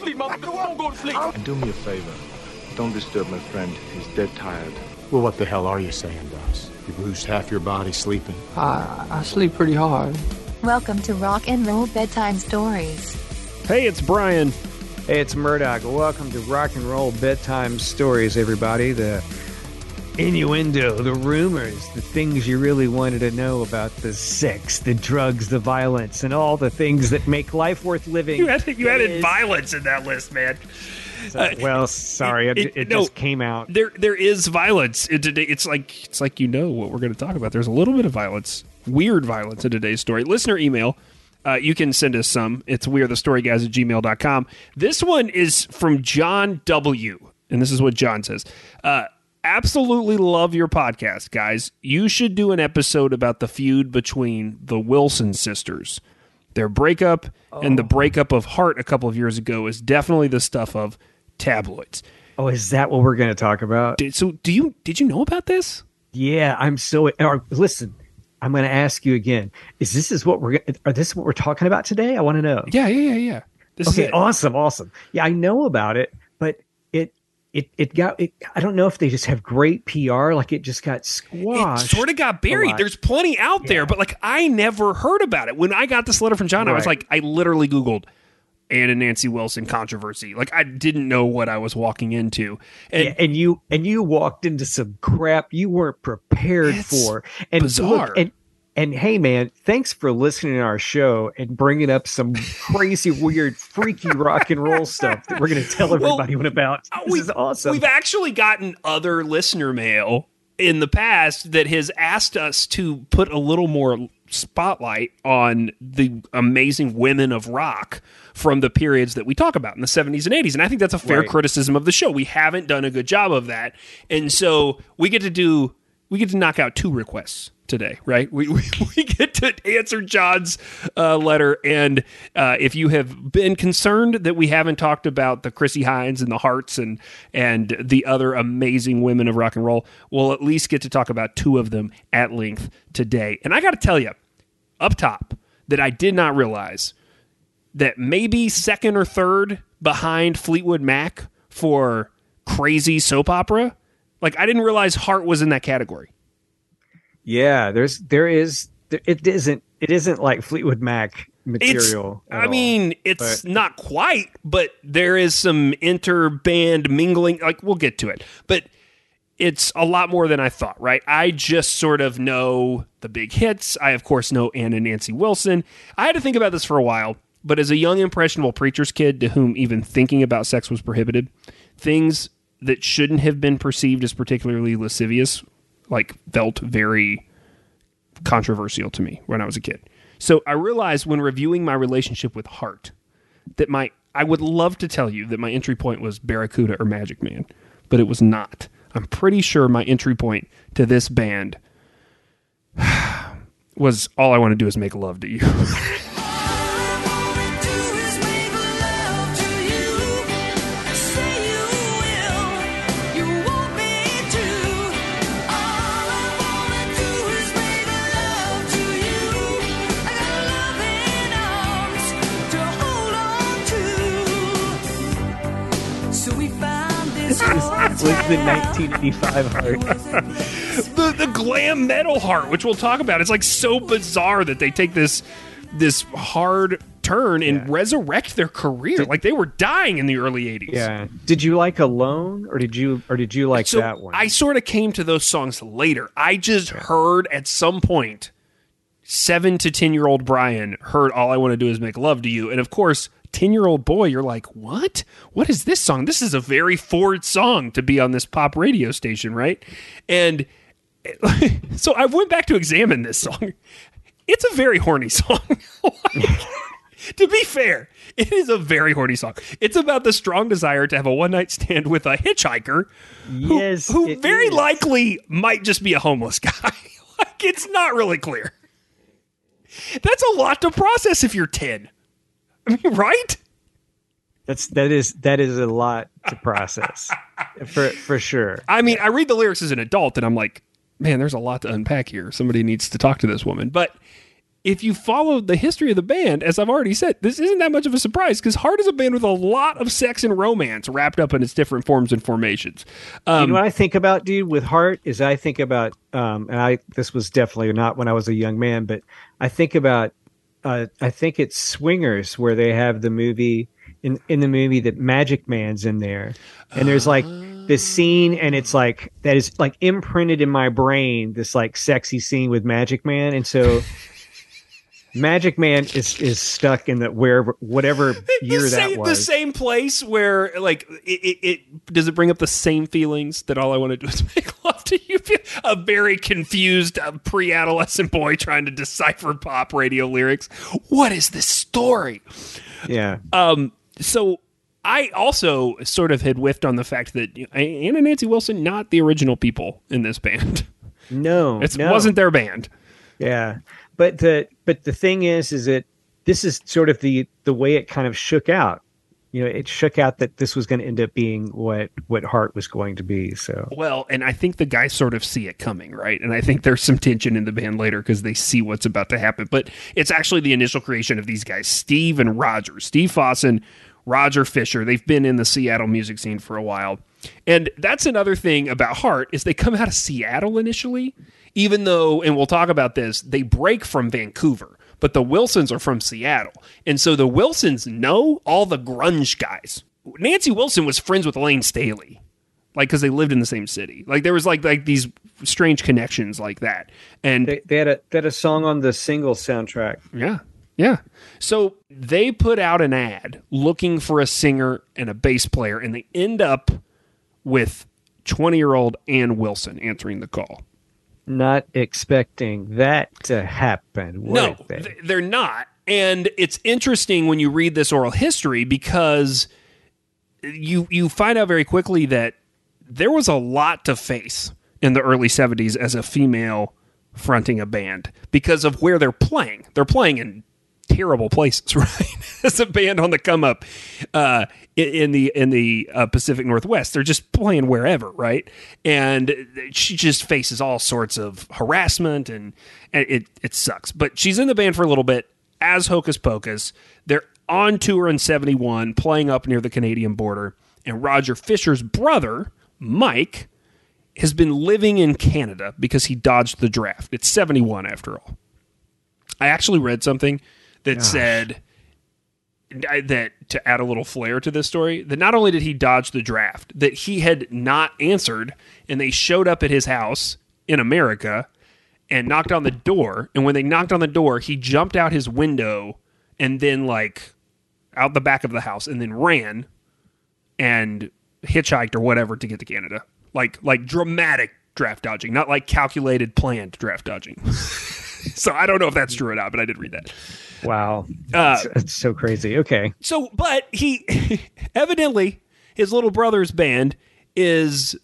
sleep, motherfucker. Don't go to sleep. And do me a favor. Don't disturb my friend. He's dead tired. Well, what the hell are you saying, Doss? You've lost half your body sleeping. I sleep pretty hard. Welcome to Rock and Roll Bedtime Stories. Hey, it's Brian. Hey, it's Murdoch. Welcome to Rock and Roll Bedtime Stories, everybody. The innuendo, the rumors, the things you really wanted to know about the sex, the drugs, the violence, and all the things that make life worth living. You added violence in that list, man. Well, sorry, it just came out. There is violence in today. It's like you know what we're going to talk about. There's a little bit of violence, weird violence in today's story. Listener email. You can send us some. It's wearethestoryguys@gmail.com. This one is from John W., and this is what John says. Absolutely love your podcast, guys. You should do an episode about the feud between the Wilson sisters. Their breakup and the breakup of Heart a couple of years ago is definitely the stuff of tabloids. Oh, is that what we're going to talk about? Did you know about this? Yeah, I'm so... Listen, I'm going to ask you again. Is this what we're talking about today? I want to know. Yeah. This is it. Awesome. Yeah, I know about it, but it got I don't know if they just have great PR, like it just got squashed. It sort of got buried. There's plenty out there, but like I never heard about it. When I got this letter from John, right. I was like, I literally Googled Ann and Nancy Wilson controversy. Like I didn't know what I was walking into. And you walked into some crap you weren't prepared for. And bizarre. Look, and hey, man, thanks for listening to our show and bringing up some crazy, weird, freaky rock and roll stuff that we're going to tell everybody about. This is awesome. We've actually gotten other listener mail in the past that has asked us to put a little more spotlight on the amazing women of rock from the periods that we talk about in the 70s and 80s. And I think that's a fair criticism of the show. We haven't done a good job of that. And so we get to knock out two requests today, right? We get to answer John's letter, and if you have been concerned that we haven't talked about the Chrissie Hyndes and the Hearts and the other amazing women of rock and roll, we'll at least get to talk about two of them at length today. And I got to tell you, up top, that I did not realize that maybe second or third behind Fleetwood Mac for crazy soap opera. Like, I didn't realize Heart was in that category. Yeah, it isn't like Fleetwood Mac material. Not quite, but there is some inter-band mingling. Like, we'll get to it, but it's a lot more than I thought, right? I just sort of know the big hits. I, of course, know Ann and Nancy Wilson. I had to think about this for a while, but as a young, impressionable preacher's kid to whom even thinking about sex was prohibited, things that shouldn't have been perceived as particularly lascivious like felt very controversial to me when I was a kid. So I realized when reviewing my relationship with Heart that I would love to tell you that my entry point was Barracuda or Magic Man, but it was not. I'm pretty sure my entry point to this band was All I Want to Do is Make Love to You. With the 1985 Heart. the glam metal Heart, which we'll talk about. It's like so bizarre that they take this hard turn and resurrect their career. Like they were dying in the early 80s. Yeah. Did you like Alone or did you like that one? I sort of came to those songs later. I just heard at some point 7 to 10-year-old Brian heard All I Want to Do Is Make Love to You. And of course, 10-year-old boy, you're like, what? What is this song? This is a very forward song to be on this pop radio station, right? And so I went back to examine this song. It's a very horny song. To be fair, it is a very horny song. It's about the strong desire to have a one-night stand with a hitchhiker who very likely might just be a homeless guy. Like, it's not really clear. That's a lot to process if you're 10. I mean, right? That is a lot to process, for sure. I mean, I read the lyrics as an adult, and I'm like, man, there's a lot to unpack here. Somebody needs to talk to this woman. But if you follow the history of the band, as I've already said, this isn't that much of a surprise because Heart is a band with a lot of sex and romance wrapped up in its different forms and formations. You know what I think about, dude, with Heart is I think about, and I this was definitely not when I was a young man, but I think about, I think it's Swingers where they have the movie in the movie that Magic Man's in there, and there's like this scene, and it's like that is like imprinted in my brain. This like sexy scene with Magic Man, and so. Magic Man is stuck in the wherever whatever year that was. The same place where like it does it bring up the same feelings that All I Want to Do is Make Love to You. A very confused pre-adolescent boy trying to decipher pop radio lyrics. What is this story? Yeah. So I also sort of had whiffed on the fact that Ann and Nancy Wilson not the original people in this band. No, it wasn't their band. Yeah. But the thing is that this is sort of the way it kind of shook out. You know, it shook out that this was going to end up being what Heart was going to be. So well, and I think the guys sort of see it coming, right? And I think there's some tension in the band later because they see what's about to happen. But it's actually the initial creation of these guys, Steve and Roger, Steve Fossen, Roger Fisher. They've been in the Seattle music scene for a while. And that's another thing about Heart is they come out of Seattle initially. Even though, and we'll talk about this, they break from Vancouver, but the Wilsons are from Seattle. And so the Wilsons know all the grunge guys. Nancy Wilson was friends with Lane Staley, like, because they lived in the same city. Like, there was, like these strange connections like that. And they had a song on the single soundtrack. Yeah, yeah. So they put out an ad looking for a singer and a bass player, and they end up with 20-year-old Ann Wilson answering the call. Not expecting that to happen. They're not. And it's interesting when you read this oral history because you find out very quickly that there was a lot to face in the early 70s as a female fronting a band because of where they're playing. They're playing in terrible places, right? As a band on the come up in the Pacific Northwest, they're just playing wherever, right? And she just faces all sorts of harassment, and it sucks. But she's in the band for a little bit as Hocus Pocus. They're on tour in '71, playing up near the Canadian border, and Roger Fisher's brother Mike has been living in Canada because he dodged the draft. It's '71 after all. I actually read something that said that, to add a little flair to this story, that not only did he dodge the draft, that he had not answered, and they showed up at his house in America and knocked on the door. And when they knocked on the door, he jumped out his window and then like out the back of the house and then ran and hitchhiked or whatever to get to Canada. Like dramatic draft dodging, not like calculated, planned draft dodging. So I don't know if that's true or not, but I did read that. Wow. That's so crazy. Okay. So, but he, evidently, his little brother's band is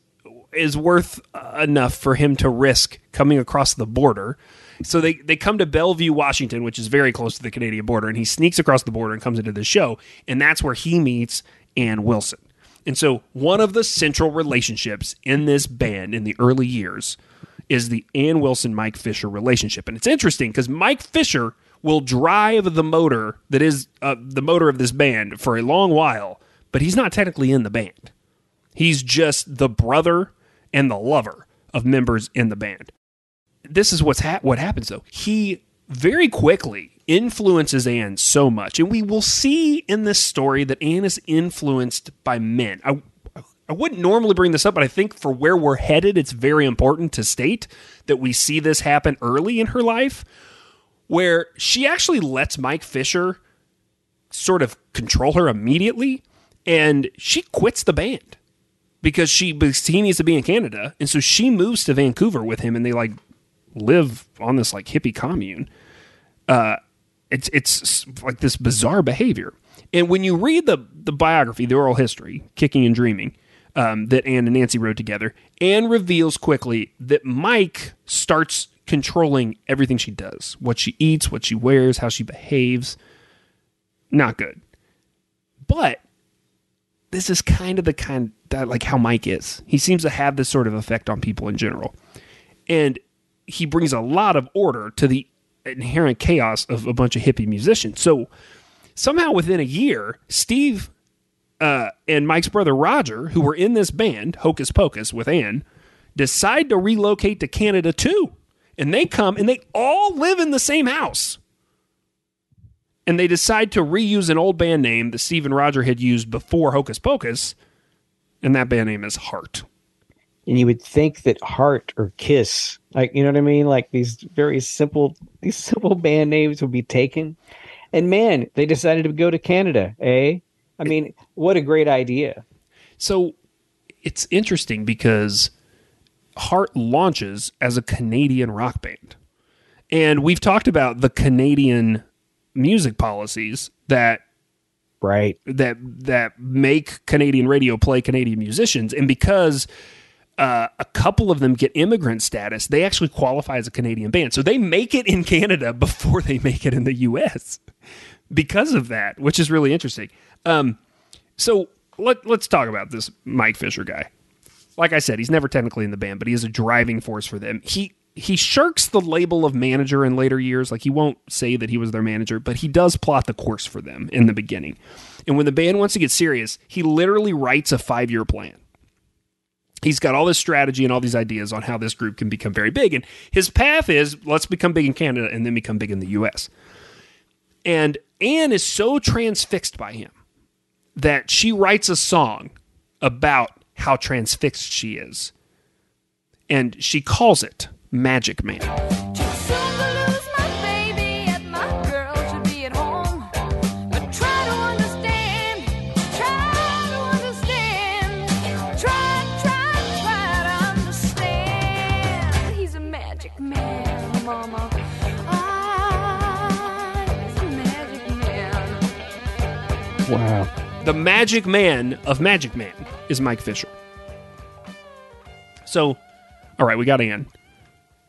worth enough for him to risk coming across the border. So they come to Bellevue, Washington, which is very close to the Canadian border, and he sneaks across the border and comes into the show, and that's where he meets Ann Wilson. And so one of the central relationships in this band in the early years is the Ann Wilson-Mike Fisher relationship. And it's interesting because Mike Fisher will drive the motor that is the motor of this band for a long while, but he's not technically in the band. He's just the brother and the lover of members in the band. This is what happens, though. He very quickly influences Ann so much, and we will see in this story that Ann is influenced by men. I wouldn't normally bring this up, but I think for where we're headed, it's very important to state that we see this happen early in her life, where she actually lets Mike Fisher sort of control her immediately, and she quits the band because he needs to be in Canada, and so she moves to Vancouver with him, and they like live on this like hippie commune. It's like this bizarre behavior, and when you read the biography, the oral history, Kicking and Dreaming, that Ann and Nancy wrote together, Ann reveals quickly that Mike starts controlling everything she does, what she eats, what she wears, how she behaves. Not good. But this is kind of the kind that, like, how Mike is. He seems to have this sort of effect on people in general. And he brings a lot of order to the inherent chaos of a bunch of hippie musicians. So somehow within a year, Steve and Mike's brother Roger, who were in this band, Hocus Pocus with Ann, decide to relocate to Canada too. And they come and they all live in the same house. And they decide to reuse an old band name that Steve and Roger had used before Hocus Pocus. And that band name is Heart. And you would think that Heart or Kiss, like, you know what I mean? Like these very simple, band names would be taken. And man, they decided to go to Canada, eh? I mean, what a great idea. So it's interesting because Heart launches as a Canadian rock band. And we've talked about the Canadian music policies that that make Canadian radio play Canadian musicians. And because a couple of them get immigrant status, they actually qualify as a Canadian band. So they make it in Canada before they make it in the U.S. because of that, which is really interesting. So let's talk about this Mike Fisher guy. Like I said, he's never technically in the band, but he is a driving force for them. He shirks the label of manager in later years. Like, he won't say that he was their manager, but he does plot the course for them in the beginning. And when the band wants to get serious, he literally writes a 5-year plan. He's got all this strategy and all these ideas on how this group can become very big. And his path is, let's become big in Canada and then become big in the U.S. And Anne is so transfixed by him that she writes a song about how transfixed she is. And she calls it Magic Man. He's a magic man, Mama. He's a magic man. Wow. The Magic Man of Magic Man is Mike Fisher. So, all right, we got Ann.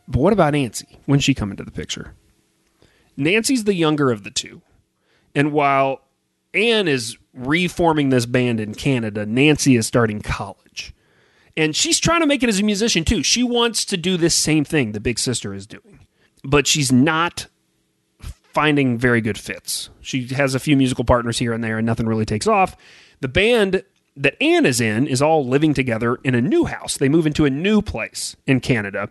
But what about Nancy when she comes into the picture? Nancy's the younger of the two. And while Ann is reforming this band in Canada, Nancy is starting college. And she's trying to make it as a musician, too. She wants to do this same thing the big sister is doing. But she's not finding very good fits. She has a few musical partners here and there, and nothing really takes off. The band that Ann is in is all living together in a new house. They move into a new place in Canada,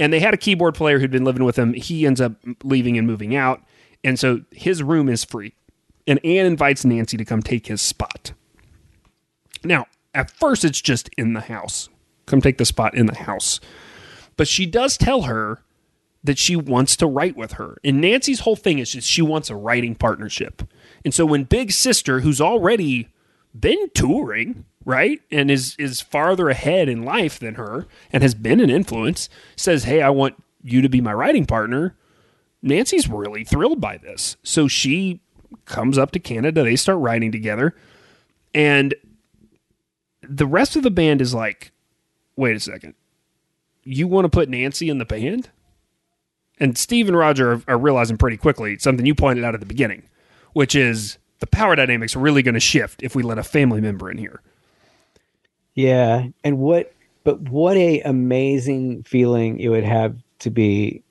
and they had a keyboard player who'd been living with them. He ends up leaving and moving out, and so his room is free, and Ann invites Nancy to come take his spot. Now, at first, it's just in the house. Come take the spot in the house. But she does tell her that she wants to write with her. And Nancy's whole thing is just she wants a writing partnership. And so when Big Sister, who's already been touring, right, and is farther ahead in life than her and has been an influence, says, hey, I want you to be my writing partner, Nancy's really thrilled by this. So she comes up to Canada. They start writing together. And the rest of the band is like, wait a second. You want to put Nancy in the band? And Steve and Roger are realizing pretty quickly something you pointed out at the beginning, which is the power dynamics are really going to shift if we let a family member in here. Yeah. And but what a amazing feeling it would have to be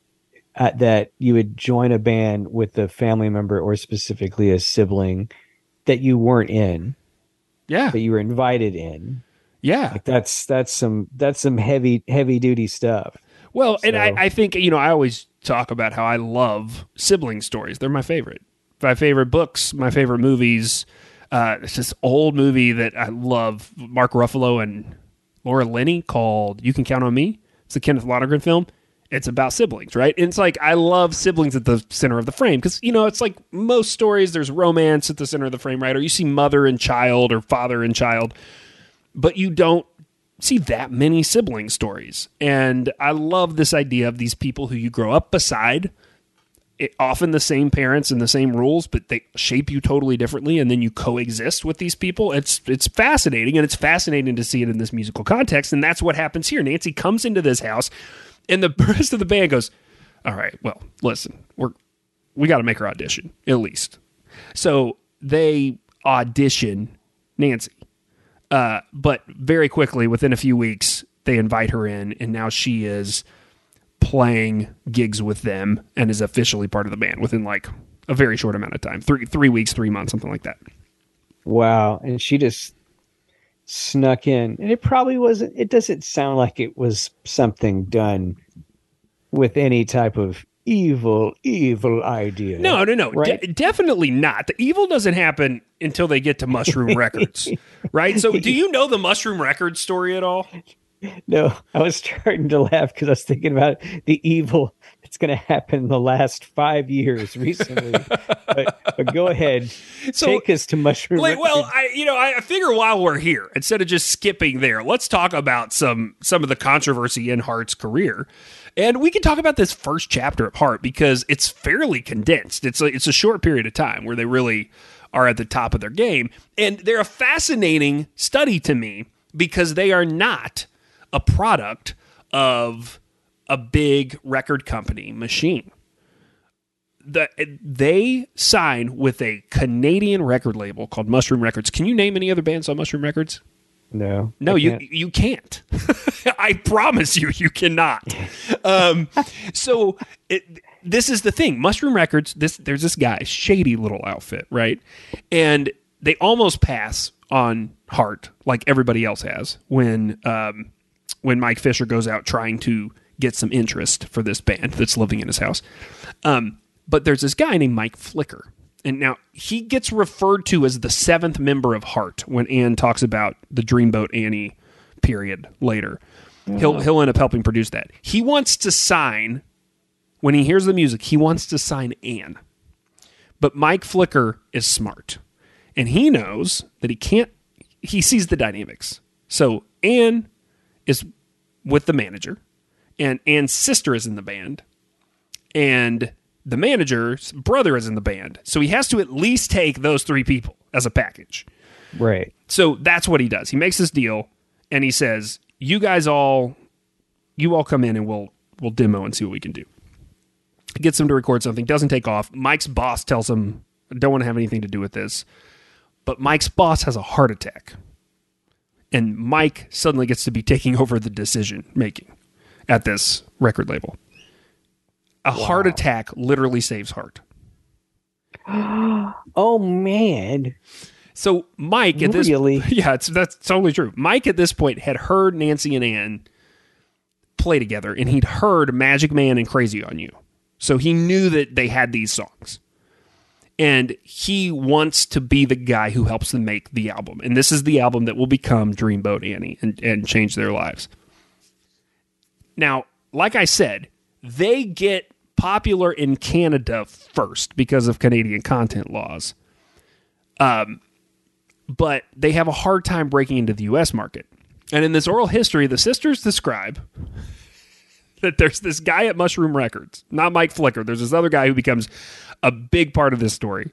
that you would join a band with a family member, or specifically a sibling that you weren't in. Yeah. That you were invited in. Yeah. Like that's some heavy duty stuff. Well, so. And I think, you know, I always talk about how I love sibling stories. They're my favorite. My favorite books, my favorite movies. It's this old movie that I love, Mark Ruffalo and Laura Linney, called You Can Count on Me. It's a Kenneth Lonergan film. It's about siblings, right? And it's like, I love siblings at the center of the frame because, you know, it's like most stories, there's romance at the center of the frame, right? Or you see mother and child or father and child, but you don't see that many sibling stories. And I love this idea of these people who you grow up beside, often the same parents and the same rules, but they shape you totally differently, and then you coexist with these people. It's fascinating, and it's fascinating to see it in this musical context, and that's what happens here. Nancy comes into this house, and the rest of the band goes, all right, well, listen, we got to make her audition, at least. So they audition Nancy. But very quickly, within a few weeks, they invite her in, and now she is playing gigs with them and is officially part of the band within like a very short amount of time, three weeks, 3 months, something like that. Wow. And she just snuck in, and it probably wasn't, it doesn't sound like it was something done with any type of evil idea. No. Right? Definitely not. The evil doesn't happen until they get to Mushroom Records, right? So do you know the Mushroom Records story at all? No, I was starting to laugh because I was thinking about it. The evil that's going to happen in the last 5 years recently. but go ahead. So, take us to Mushroom Records. Well, I figure while we're here, instead of just skipping there, let's talk about some of the controversy in Heart's career. And we can talk about this first chapter of Heart because it's fairly condensed. It's a short period of time where they really are at the top of their game. And they're a fascinating study to me because they are not a product of a big record company machine. They sign with a Canadian record label called Mushroom Records. Can you name any other bands on Mushroom Records? No, you can't. I promise you cannot. This is the thing. Mushroom Records, there's this guy, shady little outfit, right? And they almost pass on Heart like everybody else has when Mike Fisher goes out trying to get some interest for this band that's living in his house. But there's this guy named Mike Flicker. And now he gets referred to as the seventh member of Heart when Ann talks about the Dreamboat Annie period later. Mm-hmm. He'll end up helping produce that. He wants to sign, when he hears the music, he wants to sign Ann. But Mike Flicker is smart. And he knows that he sees the dynamics. So Ann is with the manager, and Ann's sister is in the band, and the manager's brother is in the band. So he has to at least take those three people as a package. Right. So that's what he does. He makes this deal, and he says, you all come in, and we'll demo and see what we can do. He gets them to record something, doesn't take off. Mike's boss tells him, I don't want to have anything to do with this. But Mike's boss has a heart attack. And Mike suddenly gets to be taking over the decision-making at this record label. A heart attack literally saves Heart. Oh, man. So Mike at this... Really? Yeah, that's totally true. Mike at this point had heard Nancy and Ann play together, and he'd heard Magic Man and Crazy on You. So he knew that they had these songs. And he wants to be the guy who helps them make the album. And this is the album that will become Dreamboat Annie and change their lives. Now, like I said, they get popular in Canada first because of Canadian content laws. But they have a hard time breaking into the U.S. market. And in this oral history, the sisters describe that there's this guy at Mushroom Records, not Mike Flicker. There's this other guy who becomes a big part of this story.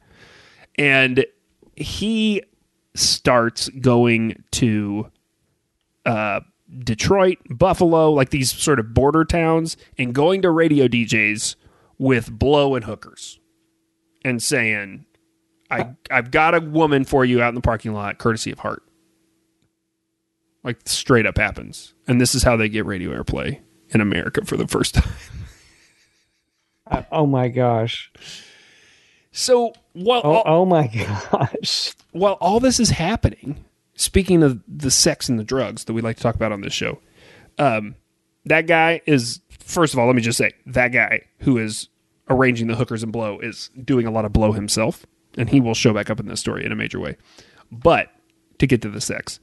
And he starts going to Detroit, Buffalo, like these sort of border towns, and going to radio DJs with blow and hookers and saying, I've got a woman for you out in the parking lot, courtesy of Heart. Like, straight up happens. And this is how they get radio airplay in America for the first time. Oh my gosh. So while while all this is happening, speaking of the sex and the drugs that we like to talk about on this show, that guy is, first of all, let me just say, that guy who is arranging the hookers and blow is doing a lot of blow himself, and he will show back up in this story in a major way. But to get to the sex,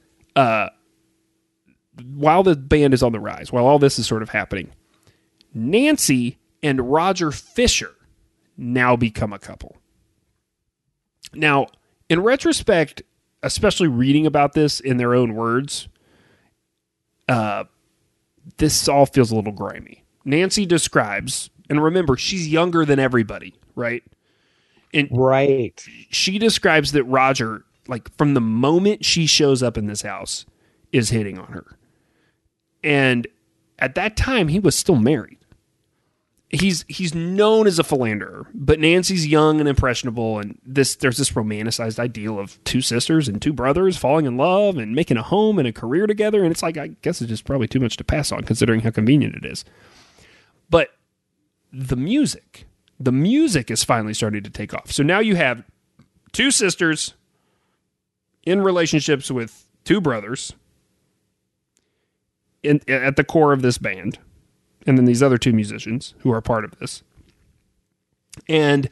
while the band is on the rise, while all this is sort of happening, Nancy and Roger Fisher now become a couple. Now, in retrospect, especially reading about this in their own words, this all feels a little grimy. Nancy describes, and remember, she's younger than everybody, right? And right. She describes that Roger, like from the moment she shows up in this house, is hitting on her. And at that time, he was still married. He's known as a philanderer, but Nancy's young and impressionable, and there's this romanticized ideal of two sisters and two brothers falling in love and making a home and a career together, and it's like, I guess it's just probably too much to pass on, considering how convenient it is. But the music is finally starting to take off. So now you have two sisters in relationships with two brothers at the core of this band. And then these other two musicians who are part of this. And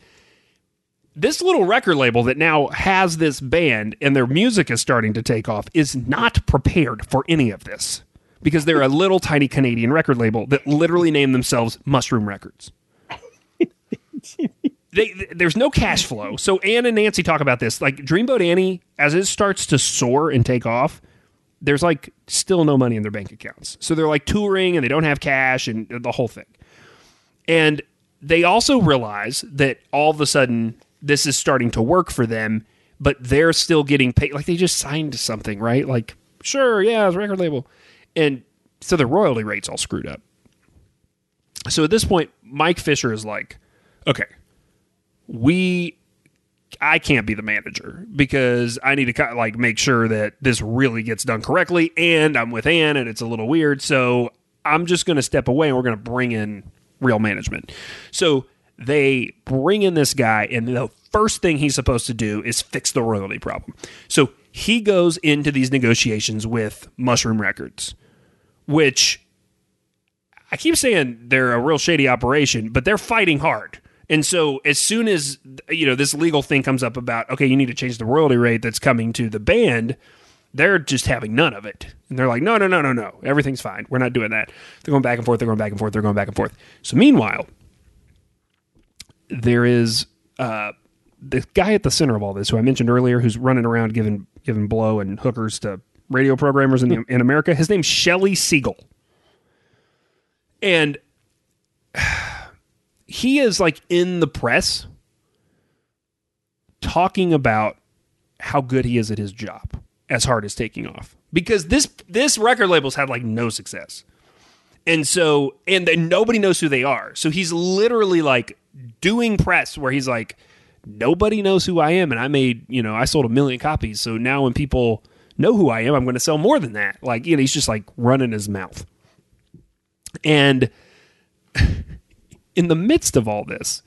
this little record label that now has this band and their music is starting to take off is not prepared for any of this, because they're a little tiny Canadian record label that literally named themselves Mushroom Records. There's no cash flow. So Ann and Nancy talk about this. Like, Dreamboat Annie, as it starts to soar and take off, there's like still no money in their bank accounts. So they're like touring and they don't have cash and the whole thing. And they also realize that all of a sudden this is starting to work for them, but they're still getting paid. Like, they just signed something, right? Like, sure, yeah, it's a record label. And so the royalty rate's all screwed up. So at this point, Mike Fisher is like, okay, I can't be the manager because I need to like make sure that this really gets done correctly. And I'm with Ann and it's a little weird. So I'm just going to step away and we're going to bring in real management. So they bring in this guy, and the first thing he's supposed to do is fix the royalty problem. So he goes into these negotiations with Mushroom Records, which I keep saying they're a real shady operation, but they're fighting hard. And so as soon as, you know, this legal thing comes up about, okay, you need to change the royalty rate that's coming to the band, they're just having none of it. And they're like, no. Everything's fine. We're not doing that. They're going back and forth. So meanwhile, there is the guy at the center of all this, who I mentioned earlier, who's running around giving blow and hookers to radio programmers in America. His name's Shelley Siegel. And he is like in the press talking about how good he is at his job as Heart is taking off, because this record label's had like no success. And so, and then nobody knows who they are. So he's literally like doing press where he's like, nobody knows who I am. And I made, you know, I sold 1 million copies. So now when people know who I am, I'm going to sell more than that. Like, you know, he's just like running his mouth. And in the midst of all this,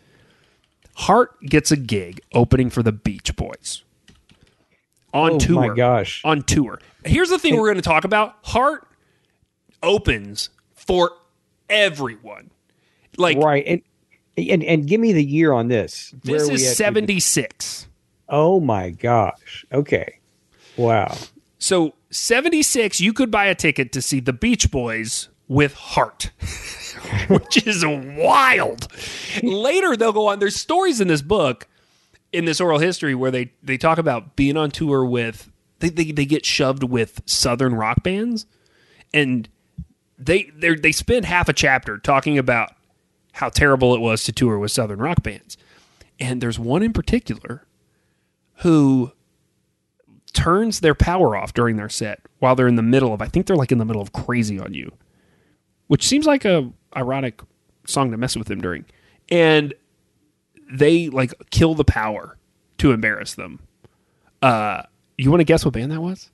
Heart gets a gig opening for the Beach Boys on tour. Oh my gosh. On tour. Here's the thing we're going to talk about. Heart opens for everyone. Like, right. And give me the year on this. This is 76. Oh my gosh. Okay. Wow. So 76, you could buy a ticket to see the Beach Boys with Heart, which is wild. Later, they'll go on. There's stories in this book, in this oral history, where they talk about being on tour with, they get shoved with Southern rock bands, and they spend half a chapter talking about how terrible it was to tour with Southern rock bands. And there's one in particular who turns their power off during their set while they're in the middle of, I think they're like in the middle of Crazy on You, which seems like a ironic song to mess with them during. And they like kill the power to embarrass them. You want to guess what band that was?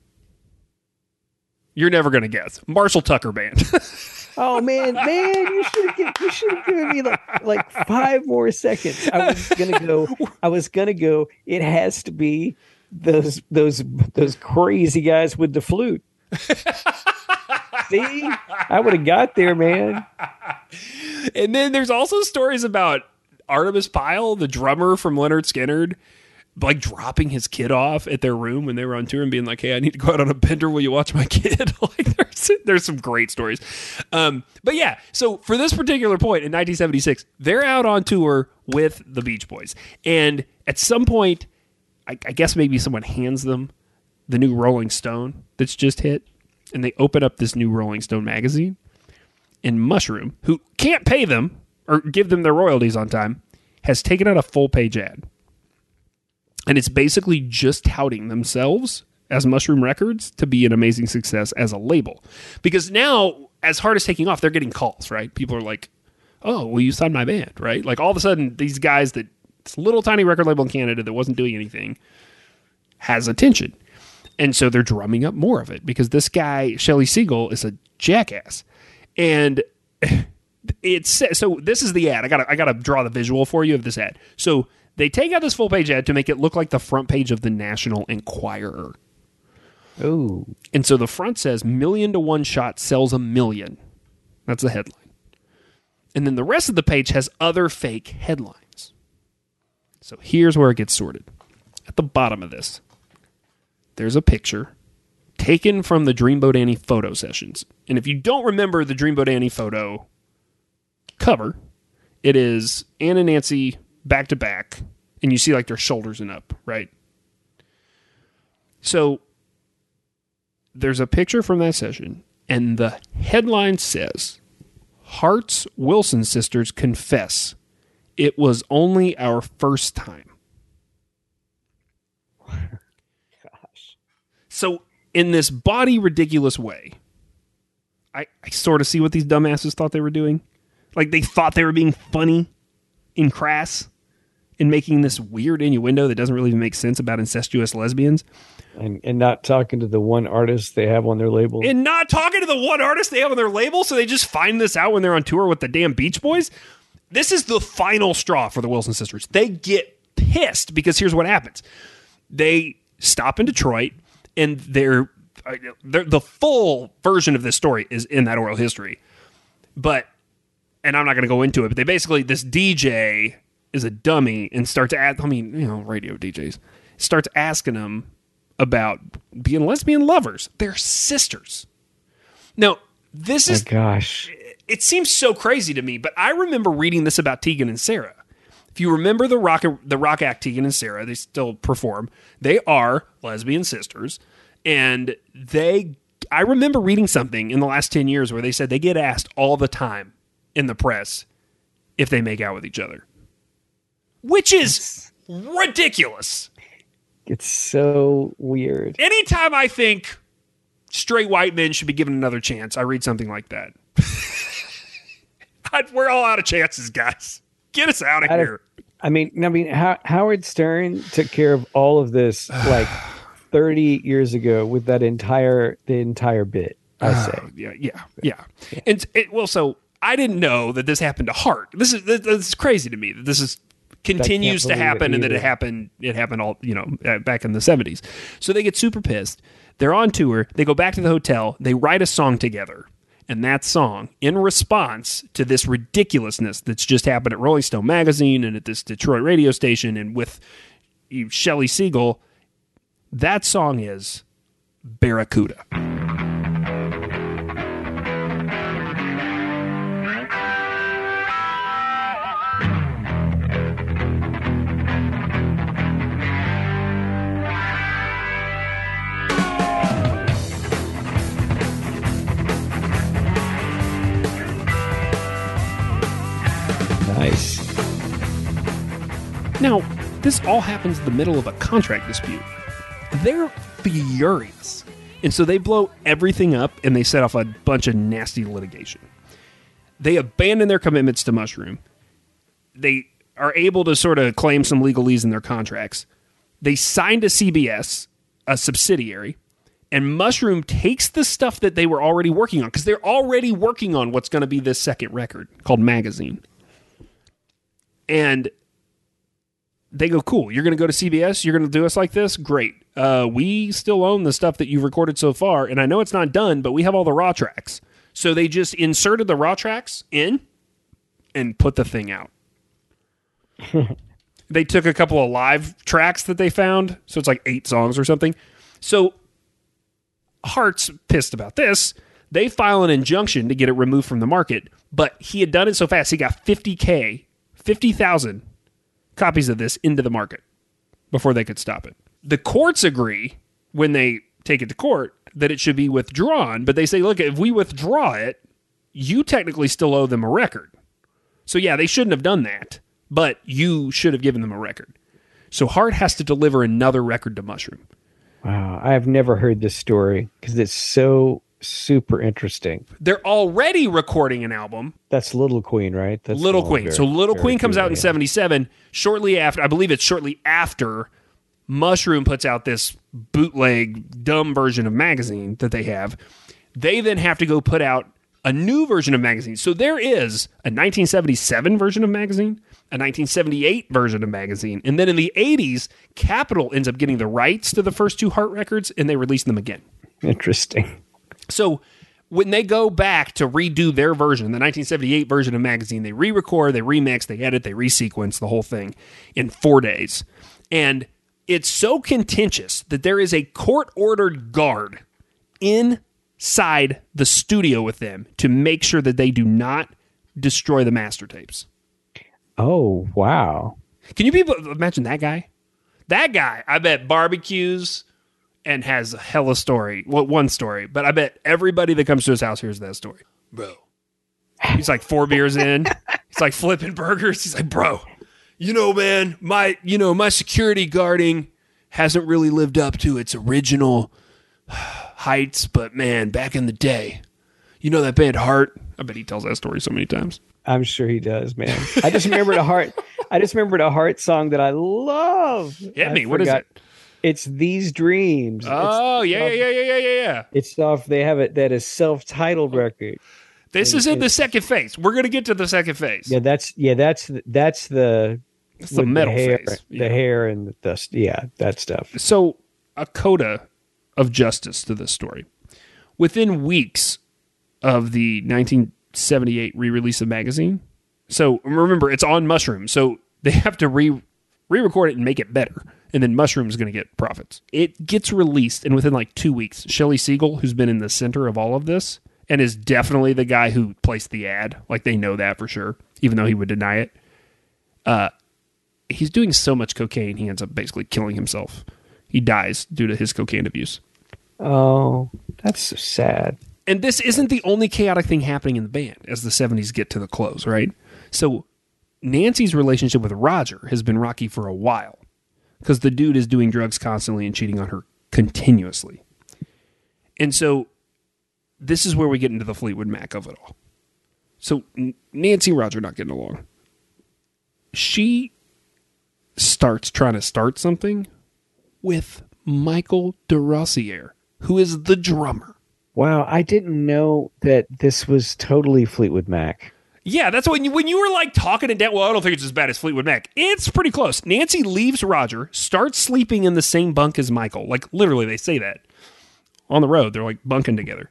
You're never going to guess. Marshall Tucker Band. Oh, man, you should have given me like 5 more seconds. I was going to go. It has to be those crazy guys with the flute. See, I would have got there, man. And then there's also stories about Artemis Pyle, the drummer from Lynyrd Skynyrd, like dropping his kid off at their room when they were on tour and being like, hey, I need to go out on a bender. Will you watch my kid? Like, there's some great stories. But yeah, so for this particular point in 1976, they're out on tour with the Beach Boys. And at some point, I guess maybe someone hands them the new Rolling Stone that's just hit. And they open up this new Rolling Stone magazine, and Mushroom, who can't pay them or give them their royalties on time, has taken out a full-page ad. And it's basically just touting themselves as Mushroom Records to be an amazing success as a label. Because now, as Heart is taking off, they're getting calls, right? People are like, oh, well, you signed my band, right? Like, all of a sudden, these guys that, this little tiny record label in Canada that wasn't doing anything, has attention. And so they're drumming up more of it, because this guy, Shelley Siegel, is a jackass. And It's so this is the ad. I gotta draw the visual for you of this ad. So they take out this full page ad to make it look like the front page of the National Enquirer. Oh, and so the front says "1,000,000 to 1 shot sells 1,000,000." That's the headline. And then the rest of the page has other fake headlines. So here's where it gets sorted. At the bottom of this, there's a picture taken from the Dreamboat Annie photo sessions. And if you don't remember the Dreamboat Annie photo cover, it is Ann and Nancy back to back, and you see like their shoulders and up, right? So there's a picture from that session, and the headline says, Heart's Wilson sisters confess it was only our first time. Gosh. So in this bawdy, ridiculous way, I sort of see what these dumbasses thought they were doing. Like, they thought they were being funny and crass and making this weird innuendo that doesn't really make sense about incestuous lesbians. And not talking to the one artist they have on their label. And not talking to the one artist they have on their label, so they just find this out when they're on tour with the damn Beach Boys. This is the final straw for the Wilson sisters. They get pissed because here's what happens. They stop in Detroit, and they're the full version of this story is in that oral history. But... and I'm not going to go into it, but they basically, this DJ is a dummy and radio DJs, starts asking them about being lesbian lovers. They're sisters. Now, this is... oh, gosh. It seems so crazy to me, but I remember reading this about Tegan and Sarah. If you remember the rock act Tegan and Sarah, they still perform. They are lesbian sisters, and they... I remember reading something in the last 10 years where they said they get asked all the time in the press if they make out with each other, which is ridiculous. It's so weird. Anytime I think straight white men should be given another chance, I read something like that. We're all out of chances, guys. Get us out of here. I mean, Howard Stern took care of all of this like 30 years ago with that entire bit. I say, yeah. And so. I didn't know that this happened to Heart. This is crazy to me that this continues to happen, and that it happened all, back in the 70s. So they get super pissed. They're on tour. They go back to the hotel. They write a song together, and that song, in response to this ridiculousness that's just happened at Rolling Stone magazine and at this Detroit radio station and with Shelley Siegel, that song is Barracuda. Now, this all happens in the middle of a contract dispute. They're furious. And so they blow everything up, and they set off a bunch of nasty litigation. They abandon their commitments to Mushroom. They are able to sort of claim some legalese in their contracts. They signed to CBS, a subsidiary, and Mushroom takes the stuff that they were already working on, because they're already working on what's going to be this second record called Magazine. And... they go, cool, you're going to go to CBS? You're going to do us like this? Great. We still own the stuff that you've recorded so far, and I know it's not done, but we have all the raw tracks. So they just inserted the raw tracks in and put the thing out. They took a couple of live tracks that they found, so it's like 8 songs or something. So Hart's pissed about this. They file an injunction to get it removed from the market, but he had done it so fast, he got 50,000 copies of this into the market before they could stop it. The courts agree when they take it to court that it should be withdrawn, but they say, look, if we withdraw it, you technically still owe them a record. So yeah, they shouldn't have done that, but you should have given them a record. So Heart has to deliver another record to Mushroom. Wow, I have never heard this story because it's so super interesting. They're already recording an album. That's Little Queen, right? That's Little Queen. So Little Queen comes out in 77. Shortly after, I believe it's shortly after, Mushroom puts out this bootleg, dumb version of Magazine that they have. They then have to go put out a new version of Magazine. So there is a 1977 version of Magazine, a 1978 version of Magazine, and then in the 80s, Capitol ends up getting the rights to the first two Heart records, and they release them again. Interesting. So when they go back to redo their version, the 1978 version of Magazine, they re-record, they remix, they edit, they resequence the whole thing in 4 days. And it's so contentious that there is a court-ordered guard inside the studio with them to make sure that they do not destroy the master tapes. Oh, wow. Can you imagine that guy? That guy, I bet, barbecues and has a hella story. Well, one story, but I bet everybody that comes to his house hears that story. Bro. He's like 4 beers in. He's like flipping burgers. He's like, bro. You know, man, my security guarding hasn't really lived up to its original heights, but man, back in the day, you know that band Heart? I bet he tells that story so many times. I'm sure he does, man. I just remembered a Heart song that I love. Yeah, me. What is it? It's These Dreams. Oh, it's yeah. It's off. They have it that is self-titled record. This is in the second phase. We're going to get to the second phase. Yeah, that's the metal phase. The hair and the dust. Yeah, that stuff. So a coda of justice to this story. Within weeks of the 1978 re-release of Magazine. So remember, it's on Mushroom. So they have to re-record it and make it better. And then Mushroom's going to get profits. It gets released, and within like 2 weeks, Shelley Siegel, who's been in the center of all of this, and is definitely the guy who placed the ad. Like, they know that for sure, even though he would deny it. He's doing so much cocaine, he ends up basically killing himself. He dies due to his cocaine abuse. Oh, that's so sad. And this isn't the only chaotic thing happening in the band as the 70s get to the close, right? So Nancy's relationship with Roger has been rocky for a while because the dude is doing drugs constantly and cheating on her continuously. And so this is where we get into the Fleetwood Mac of it all. So Nancy and Roger not getting along. She starts trying to start something with Michael DeRossier, who is the drummer. Wow, I didn't know that this was totally Fleetwood Mac. Yeah, that's when you were like talking to Dan. Well, I don't think it's as bad as Fleetwood Mac. It's pretty close. Nancy leaves Roger, starts sleeping in the same bunk as Michael. Like, literally, they say that. On the road, they're like bunking together.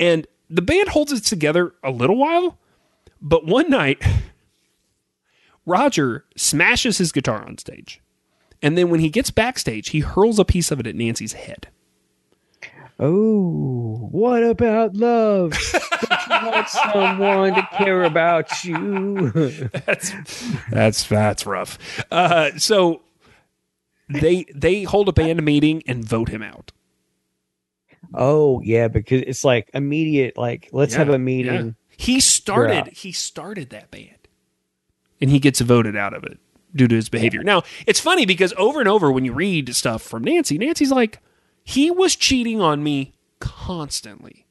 And the band holds it together a little while, but one night, Roger smashes his guitar on stage. And then when he gets backstage, he hurls a piece of it at Nancy's head. Oh, what about love? Don't you want someone to care about you? That's rough. So they hold a band meeting and vote him out. Oh yeah, because it's like immediate. Like, let's have a meeting. Yeah. He started that band, and he gets voted out of it due to his behavior. Now it's funny because over and over when you read stuff from Nancy, Nancy's like, he was cheating on me constantly,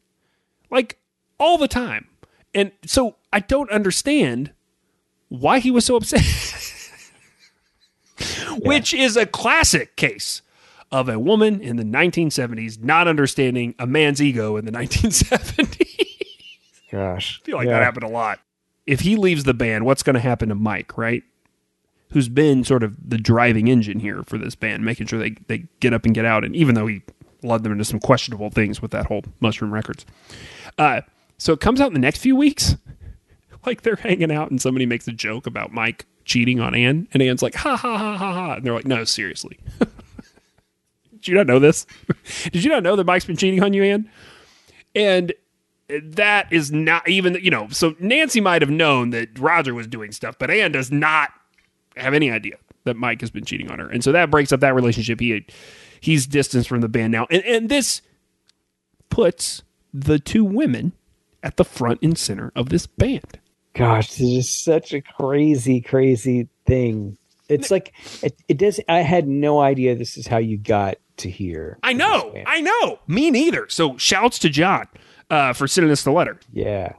like all the time, and so I don't understand why he was so upset. Which is a classic case of a woman in the 1970s not understanding a man's ego in the 1970s. Gosh. I feel like that happened a lot. If he leaves the band, what's going to happen to Mike, right? Who's been sort of the driving engine here for this band, making sure they get up and get out, and even though he led them into some questionable things with that whole Mushroom Records. So it comes out in the next few weeks, like they're hanging out and somebody makes a joke about Mike cheating on Ann, and Ann's like, ha, ha, ha, ha, ha, and they're like, no, seriously. Did you not know this? Did you not know that Mike's been cheating on you, Ann? And that is not even, so Nancy might have known that Roger was doing stuff, but Ann does not have any idea that Mike has been cheating on her. And so that breaks up that relationship. He's distanced from the band now. And this puts the two women at the front and center of this band. Gosh, this is such a crazy, crazy thing. It's like, it does. I had no idea this is how you got to here. I know. Me neither. So shouts to John for sending us the letter. Yeah.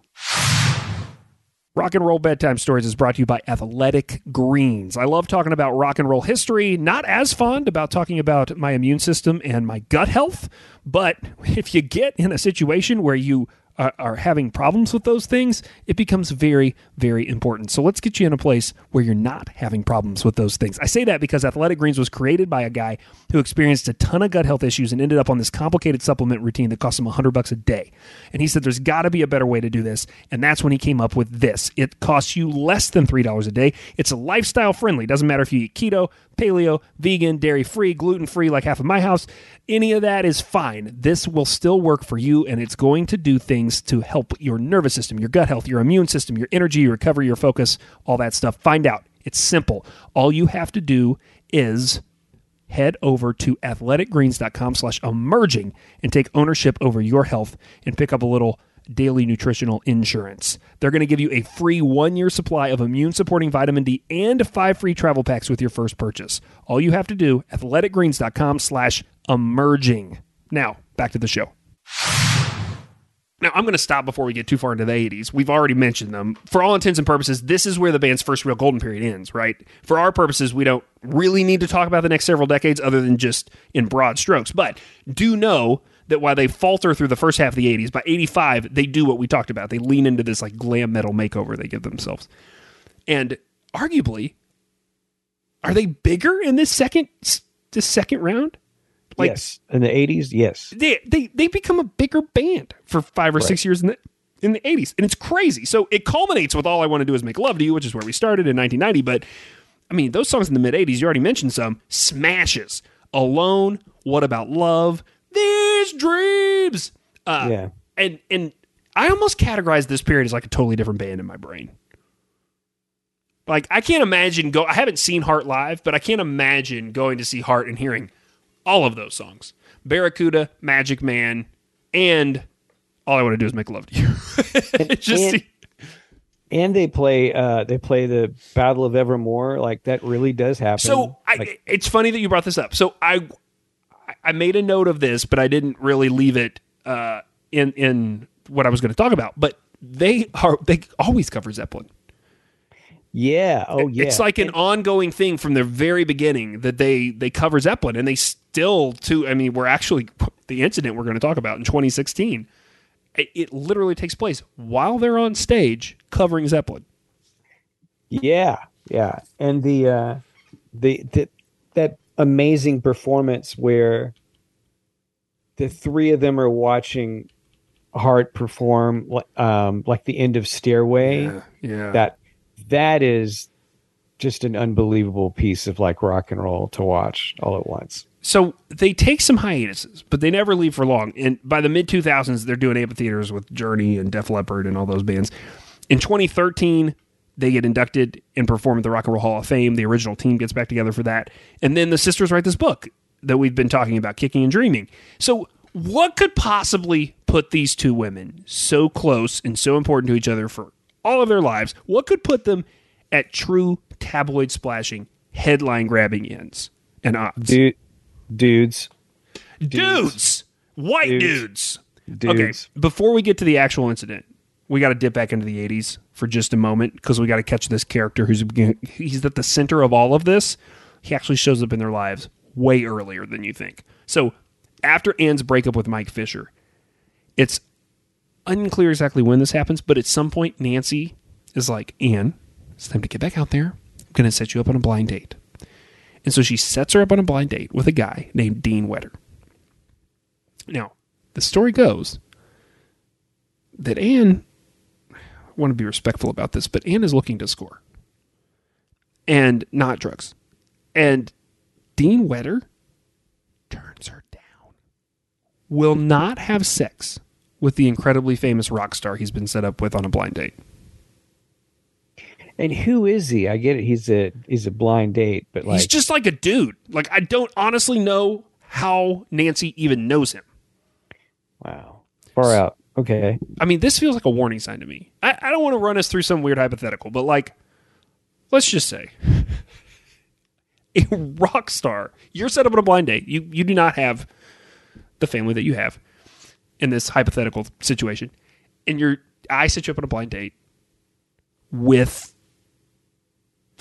Rock and Roll Bedtime Stories is brought to you by Athletic Greens. I love talking about rock and roll history. Not as fond about talking about my immune system and my gut health. But if you get in a situation where you are having problems with those things, it becomes very, very important. So let's get you in a place where you're not having problems with those things. I say that because Athletic Greens was created by a guy who experienced a ton of gut health issues and ended up on this complicated supplement routine that cost him $100 a day. And he said, there's got to be a better way to do this. And that's when he came up with this. It costs you less than $3 a day. It's lifestyle friendly. Doesn't matter if you eat keto, paleo, vegan, dairy-free, gluten-free, like half of my house. Any of that is fine. This will still work for you, and it's going to do things to help your nervous system, your gut health, your immune system, your energy, your recovery, your focus, all that stuff. Find out. It's simple. All you have to do is head over to athleticgreens.com/emerging and take ownership over your health and pick up a little daily nutritional insurance. They're going to give you a free 1-year supply of immune-supporting vitamin D and 5 free travel packs with your first purchase. All you have to do, athleticgreens.com/emerging. Now, back to the show. Now, I'm going to stop before we get too far into the 80s. We've already mentioned them. For all intents and purposes, this is where the band's first real golden period ends, right? For our purposes, we don't really need to talk about the next several decades other than just in broad strokes. But do know that while they falter through the first half of the 80s, by 85, they do what we talked about. They lean into this like glam metal makeover they give themselves. And arguably, are they bigger in this second round? Like, yes. In the 80s, yes. They become a bigger band for 5 or 6 years in the 80s. And it's crazy. So it culminates with All I Want to Do is Make Love to You, which is where we started in 1990. But, I mean, those songs in the mid-80s, you already mentioned some, smashes. Alone, What About Love, These Dreams. Yeah. And I almost categorize this period as like a totally different band in my brain. Like, I can't imagine I haven't seen Heart live, but I can't imagine going to see Heart and hearing all of those songs. Barracuda, Magic Man, and All I Want to Do is Make Love to You. And they play the Battle of Evermore. Like, that really does happen. So it's funny that you brought this up. So I made a note of this, but I didn't really leave it in what I was going to talk about. But they always cover Zeppelin. Yeah. Oh, yeah. It's like an ongoing thing from their very beginning that they cover Zeppelin, and they still too. I mean, we're actually the incident we're going to talk about in 2016. It literally takes place while they're on stage covering Zeppelin. Yeah, yeah, and the that amazing performance where the three of them are watching Heart perform, like the end of Stairway. Yeah, yeah. That is just an unbelievable piece of like rock and roll to watch all at once. So they take some hiatuses, but they never leave for long. And by the mid 2000s, they're doing amphitheaters with Journey and Def Leppard and all those bands. In 2013, they get inducted and perform at the Rock and Roll Hall of Fame. The original team gets back together for that. And then the sisters write this book that we've been talking about, Kicking and Dreaming. So what could possibly put these two women so close and so important to each other for all of their lives? What could put them at true tabloid splashing, headline grabbing ends and odds? Dudes. White dudes. Okay, before we get to the actual incident, we got to dip back into the 80s for just a moment, because we got to catch this character he's at the center of all of this. He actually shows up in their lives way earlier than you think. So after Ann's breakup with Mike Fisher, it's unclear exactly when this happens, but at some point Nancy is like, Ann, it's time to get back out there. I'm going to set you up on a blind date. And so she sets her up on a blind date with a guy named Dean Wetter. Now, the story goes that Ann, I want to be respectful about this, but Ann is looking to score and not drugs. And Dean Wetter turns her down, will not have sex with the incredibly famous rock star he's been set up with on a blind date. And who is he? I get it. He's a blind date, but like, he's just like a dude. Like, I don't honestly know how Nancy even knows him. Wow. Far out. Okay. I mean, this feels like a warning sign to me. I don't want to run us through some weird hypothetical, but like, let's just say a rock star, you're set up on a blind date. You do not have the family that you have in this hypothetical situation. And I set you up on a blind date with,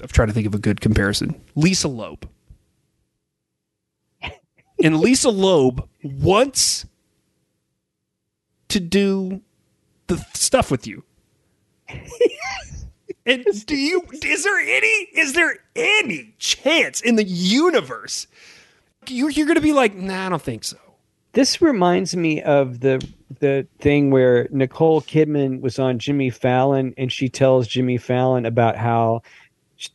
I'm trying to think of a good comparison, Lisa Loeb. And Lisa Loeb wants to do the stuff with you. And is there any chance in the universe you're going to be like, nah, I don't think so? This reminds me of the thing where Nicole Kidman was on Jimmy Fallon, and she tells Jimmy Fallon about how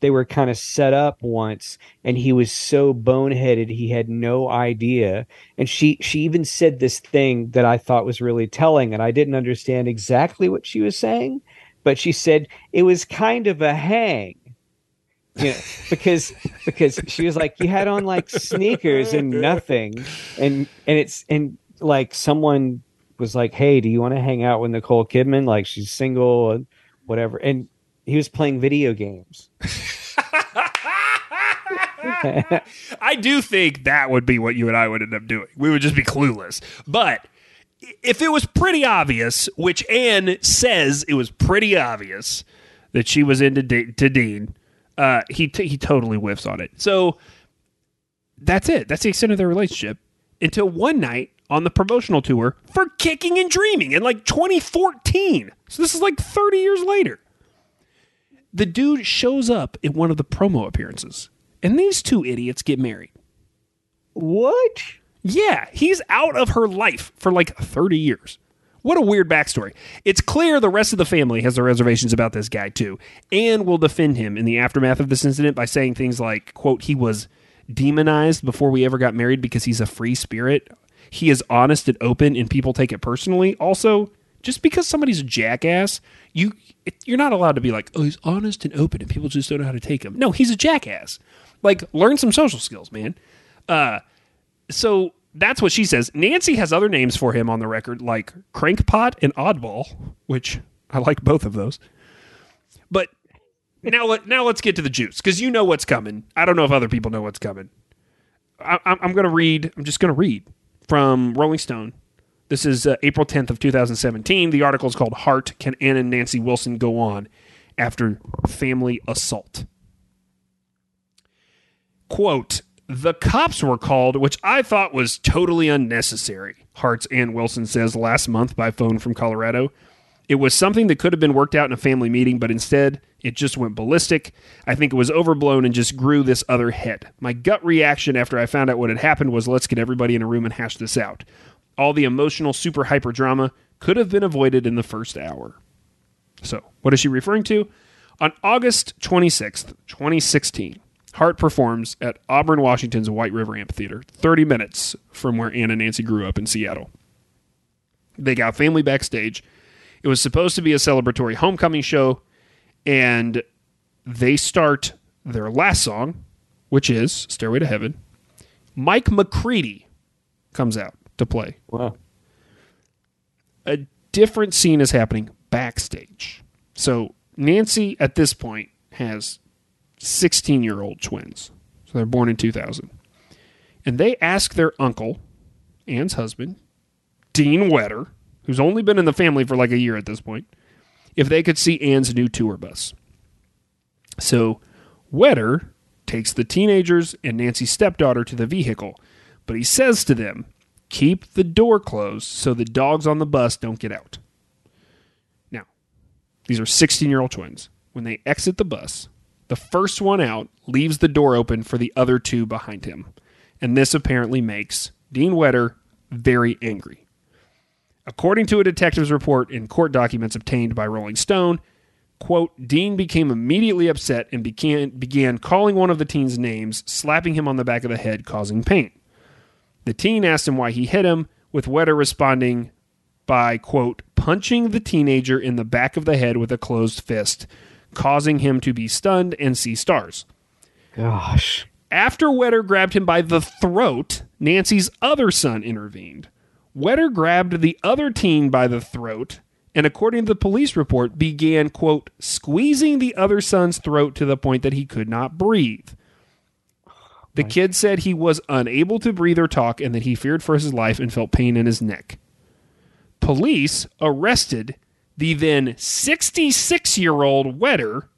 they were kind of set up once, and he was so boneheaded he had no idea. And she even said this thing that I thought was really telling, and I didn't understand exactly what she was saying, but she said it was kind of a hang, you know, because she was like, you had on like sneakers and nothing, and like someone was like, hey, do you want to hang out with Nicole Kidman? Like, she's single and whatever, and he was playing video games. I do think that would be what you and I would end up doing. We would just be clueless. But if it was pretty obvious, which Anne says it was pretty obvious that she was into Dean, he totally whiffs on it. So that's it. That's the extent of their relationship. Until one night on the promotional tour for Kicking and Dreaming in like 2014. So this is like 30 years later. The dude shows up in one of the promo appearances, and these two idiots get married. What? Yeah, he's out of her life for like 30 years. What a weird backstory. It's clear the rest of the family has their reservations about this guy, too. Anne will defend him in the aftermath of this incident by saying things like, quote, he was demonized before we ever got married because he's a free spirit. He is honest and open, and people take it personally. Also, just because somebody's a jackass, you're not allowed to be like, oh, he's honest and open, and people just don't know how to take him. No, he's a jackass. Like, learn some social skills, man. So that's what she says. Nancy has other names for him on the record, like crankpot and oddball, which I like both of those. But now let's get to the juice, because you know what's coming. I don't know if other people know what's coming. I'm just going to read from Rolling Stone. This is April 10th of 2017. The article is called Heart, Can Ann and Nancy Wilson Go On After Family Assault? Quote, the cops were called, which I thought was totally unnecessary, Hart's Ann Wilson says last month by phone from Colorado. It was something that could have been worked out in a family meeting, but instead it just went ballistic. I think it was overblown and just grew this other head. My gut reaction after I found out what had happened was, let's get everybody in a room and hash this out. All the emotional super hyper drama could have been avoided in the first hour. So, what is she referring to? On August 26th, 2016, Hart performs at Auburn, Washington's White River Amphitheater, 30 minutes from where Ann and Nancy grew up in Seattle. They got family backstage. It was supposed to be a celebratory homecoming show, and they start their last song, which is Stairway to Heaven. Mike McCready comes out to play. Wow. A different scene is happening backstage. So Nancy at this point has 16-year-old twins. So they're born in 2000. And they ask their uncle, Ann's husband, Dean Wetter, who's only been in the family for like a year at this point, if they could see Ann's new tour bus. So Wetter takes the teenagers and Nancy's stepdaughter to the vehicle, but he says to them, keep the door closed so the dogs on the bus don't get out. Now, these are 16-year-old twins. When they exit the bus, the first one out leaves the door open for the other two behind him. And this apparently makes Dean Wetter very angry. According to a detective's report in court documents obtained by Rolling Stone, quote, Dean became immediately upset and began calling one of the teens' names, slapping him on the back of the head, causing pain. The teen asked him why he hit him, with Wetter responding by, quote, punching the teenager in the back of the head with a closed fist, causing him to be stunned and see stars. Gosh. After Wetter grabbed him by the throat, Nancy's other son intervened. Wetter grabbed the other teen by the throat and, according to the police report, began, quote, squeezing the other son's throat to the point that he could not breathe. The kid said he was unable to breathe or talk and that he feared for his life and felt pain in his neck. Police arrested the then 66-year-old Wetter,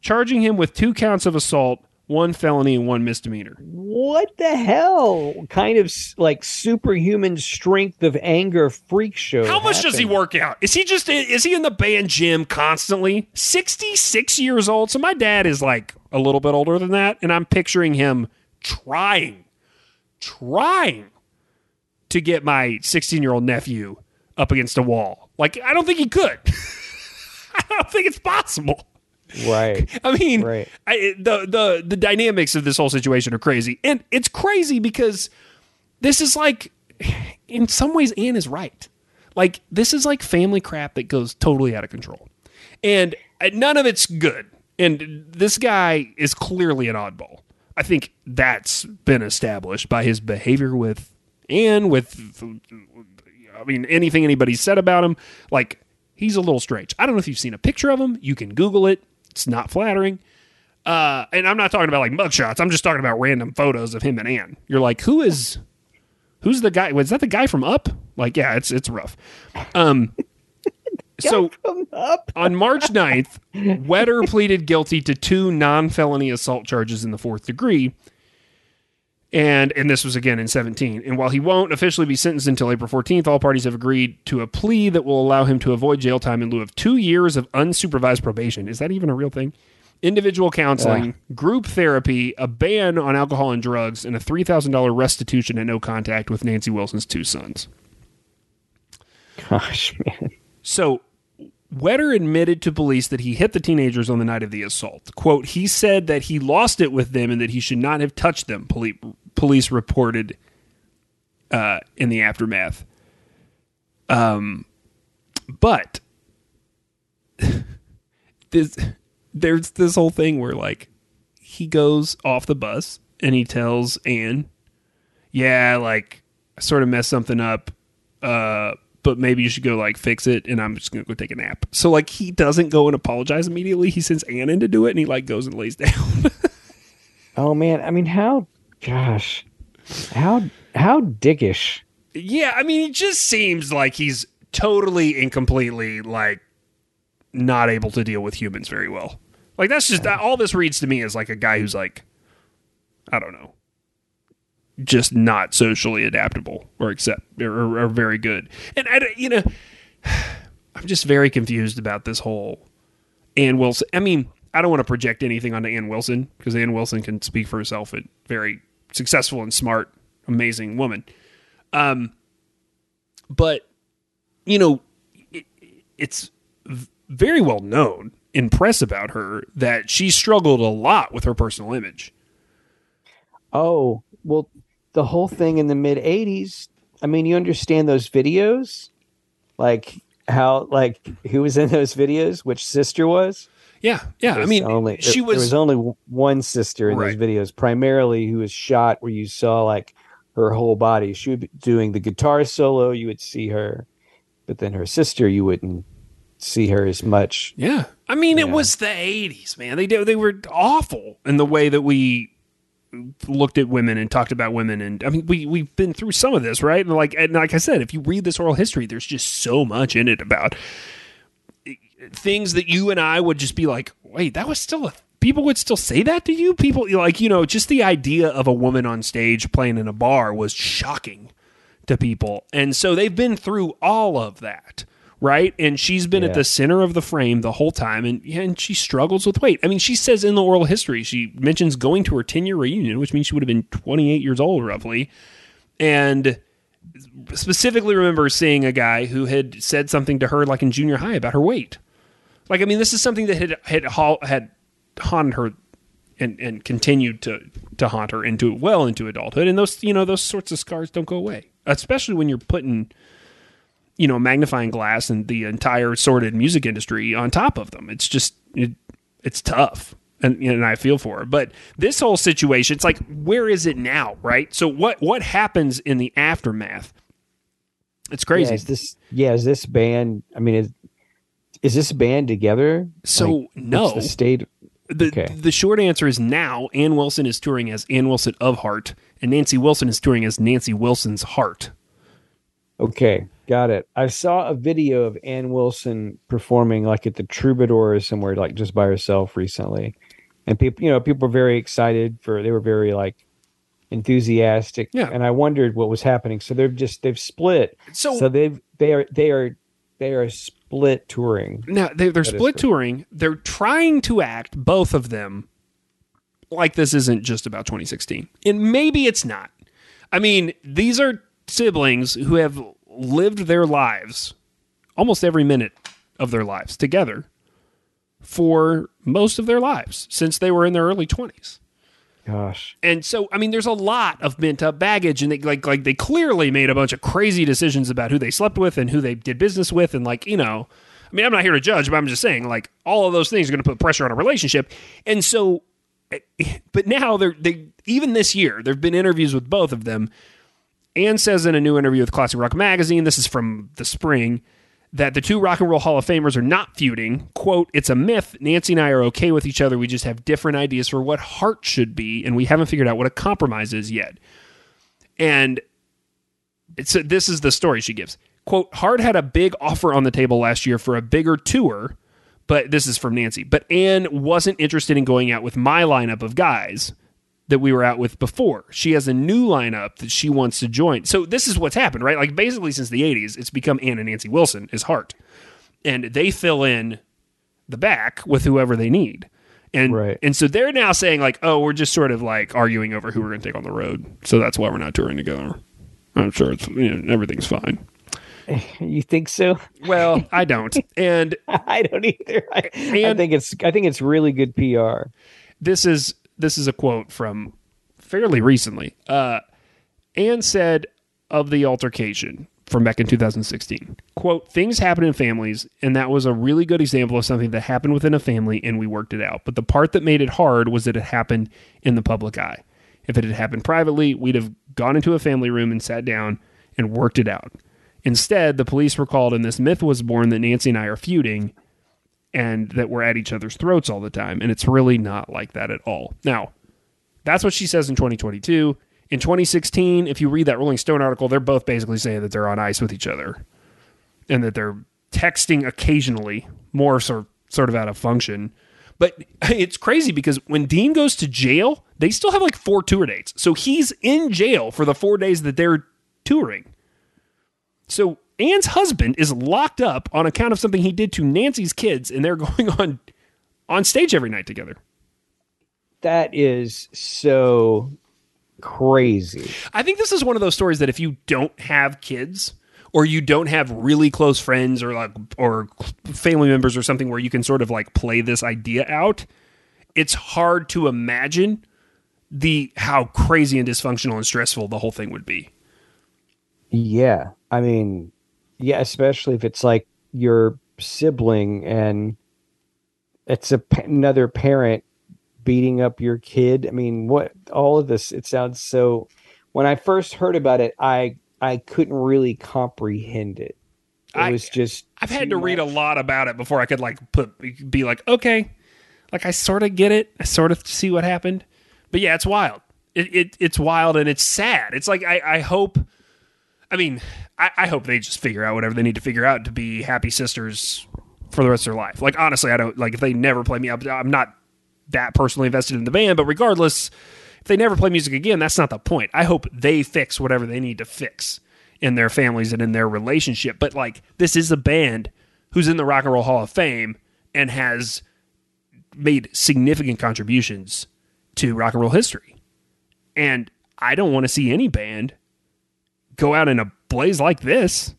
charging him with 2 counts of assault, one felony and one misdemeanor. What the hell kind of like superhuman strength of anger freak show? How much does he work out? Is he in the band gym constantly? 66 years old. So my dad is like a little bit older than that. And I'm picturing him trying to get my 16-year-old nephew up against a wall. Like, I don't think he could. I don't think it's possible. Right. I mean, right. The dynamics of this whole situation are crazy. And it's crazy because this is like, in some ways, Anne is right. Like, this is like family crap that goes totally out of control. And none of it's good. And this guy is clearly an oddball. I think that's been established by his behavior with Anne, anything anybody said about him. Like, he's a little strange. I don't know if you've seen a picture of him. You can Google it. It's not flattering. And I'm not talking about like mugshots. I'm just talking about random photos of him and Anne. You're like, who's the guy? Was that the guy from Up? Like, yeah, it's rough. So on March 9th, Wetter pleaded guilty to 2 non-felony assault charges in the 4th degree. And this was again in 2017. And while he won't officially be sentenced until April 14th, all parties have agreed to a plea that will allow him to avoid jail time in lieu of 2 years of unsupervised probation. Is that even a real thing? Individual counseling, group therapy, a ban on alcohol and drugs, and a $3,000 restitution and no contact with Nancy Wilson's 2 sons. Gosh, man. So Wetter admitted to police that he hit the teenagers on the night of the assault. Quote, he said that he lost it with them and that he should not have touched them, police reported in the aftermath. But there's this whole thing where, like, he goes off the bus and he tells Anne, yeah, like, I sort of messed something up, but maybe you should go, like, fix it, and I'm just going to go take a nap. So, like, he doesn't go and apologize immediately. He sends Anne in to do it, and he, like, goes and lays down. Oh, man. I mean, how... Gosh, how dickish. Yeah, I mean, it just seems like he's totally and completely, like, not able to deal with humans very well. Like, that's just, all this reads to me is like a guy who's like, I don't know, just not socially adaptable or or very good. And, I'm just very confused about this whole Ann Wilson. I mean, I don't want to project anything onto Ann Wilson because Ann Wilson can speak for herself, a very successful and smart, amazing woman. But, you know, it's very well known in press about her that she struggled a lot with her personal image. Oh, well, the whole thing in the mid 80s. I mean, you understand those videos? Like how, like who was in those videos, which sister was? Yeah. I mean, there was only one sister in those videos, primarily who was shot where you saw like her whole body. She would be doing the guitar solo. You would see her, but then her sister, you wouldn't see her as much. Yeah. I mean, it was the 80s, man. They were awful in the way that we looked at women and talked about women. And I mean, we've been through some of this, right? And like I said, if you read this oral history, there's just so much in it about things that you and I would just be like, wait, that was still people would still say that to you? People, like, you know, just the idea of a woman on stage playing in a bar was shocking to people. And so they've been through all of that, right? And she's been at the center of the frame the whole time, and she struggles with weight. I mean, she says in the oral history, she mentions going to her 10-year reunion, which means she would have been 28 years old, roughly, and specifically remember seeing a guy who had said something to her, like, in junior high about her weight. Like, I mean, this is something that had haunted her and continued to haunt her into adulthood. And those sorts of scars don't go away, especially when you're putting, you know, magnifying glass and the entire sordid music industry on top of them. It's just, it's tough. And I feel for her. But this whole situation, it's like, where is it now, right? So what happens in the aftermath? It's crazy. Is this band, I mean, is this band together? So, like, no. The short answer is now Ann Wilson is touring as Ann Wilson of Heart, and Nancy Wilson is touring as Nancy Wilson's Heart. Okay, got it. I saw a video of Ann Wilson performing, like, at the Troubadour or somewhere, like, just by herself recently. And people, you know, people were very excited for, they were very like enthusiastic. Yeah. And I wondered what was happening. So they've split. So they are split touring. Now they're split touring. They're trying to act, both of them, like this isn't just about 2016. And maybe it's not. I mean, these are siblings who have lived their lives, almost every minute of their lives together, for most of their lives since they were in their early 20s. Gosh. And so, I mean, there's a lot of bent up baggage, and they clearly made a bunch of crazy decisions about who they slept with and who they did business with. And like, you know, I mean, I'm not here to judge, but I'm just saying, like, all of those things are going to put pressure on a relationship. And so, but now even this year, there've been interviews with both of them. Ann says in a new interview with Classic Rock Magazine, this is from the spring, that the two Rock and Roll Hall of Famers are not feuding. Quote, "It's a myth. Nancy and I are okay with each other. We just have different ideas for what Heart should be, and we haven't figured out what a compromise is yet." And this is the story she gives. Quote, "Heart had a big offer on the table last year for a bigger tour," but this is from Nancy, "but Ann wasn't interested in going out with my lineup of guys that we were out with before. She has a new lineup that she wants to join." So this is what's happened, right? Like basically since the 80s, it's become Ann and Nancy Wilson is Heart. And they fill in the back with whoever they need. And right. And so they're now saying like, oh, we're just sort of like arguing over who we're going to take on the road. So that's why we're not touring together. I'm sure it's, you know, everything's fine. You think so? Well, I don't. And I don't either. I think it's really good PR. This is a quote from fairly recently. Ann said of the altercation from back in 2016, quote, "Things happen in families, and that was a really good example of something that happened within a family, and we worked it out. But the part that made it hard was that it happened in the public eye. If it had happened privately, we'd have gone into a family room and sat down and worked it out. Instead, the police were called, and this myth was born that Nancy and I are feuding, and that we're at each other's throats all the time. And it's really not like that at all." Now, that's what she says in 2022. In 2016, if you read that Rolling Stone article, they're both basically saying that they're on ice with each other and that they're texting occasionally, more sort of out of function. But it's crazy because when Dean goes to jail, they still have like 4 tour dates. So he's in jail for the 4 days that they're touring. So Ann's husband is locked up on account of something he did to Nancy's kids, and they're going on stage every night together. That is so crazy. I think this is one of those stories that if you don't have kids or you don't have really close friends or family members or something where you can sort of like play this idea out, it's hard to imagine how crazy and dysfunctional and stressful the whole thing would be. Yeah. I mean, yeah, especially if it's like your sibling and it's another parent beating up your kid. I mean, what all of this, it sounds so, when I first heard about it, I couldn't really comprehend it. I've had to read a lot about it before I could like be like, okay, like I sort of get it. I sort of see what happened, but yeah, it's wild. It's wild and it's sad. It's like, I hope they just figure out whatever they need to figure out to be happy sisters for the rest of their life. Like, honestly, I don't, like, if they never play me, I'm not that personally invested in the band, but regardless, if they never play music again, that's not the point. I hope they fix whatever they need to fix in their families and in their relationship. But, like, this is a band who's in the Rock and Roll Hall of Fame and has made significant contributions to rock and roll history. And I don't want to see any band go out in a blaze like this.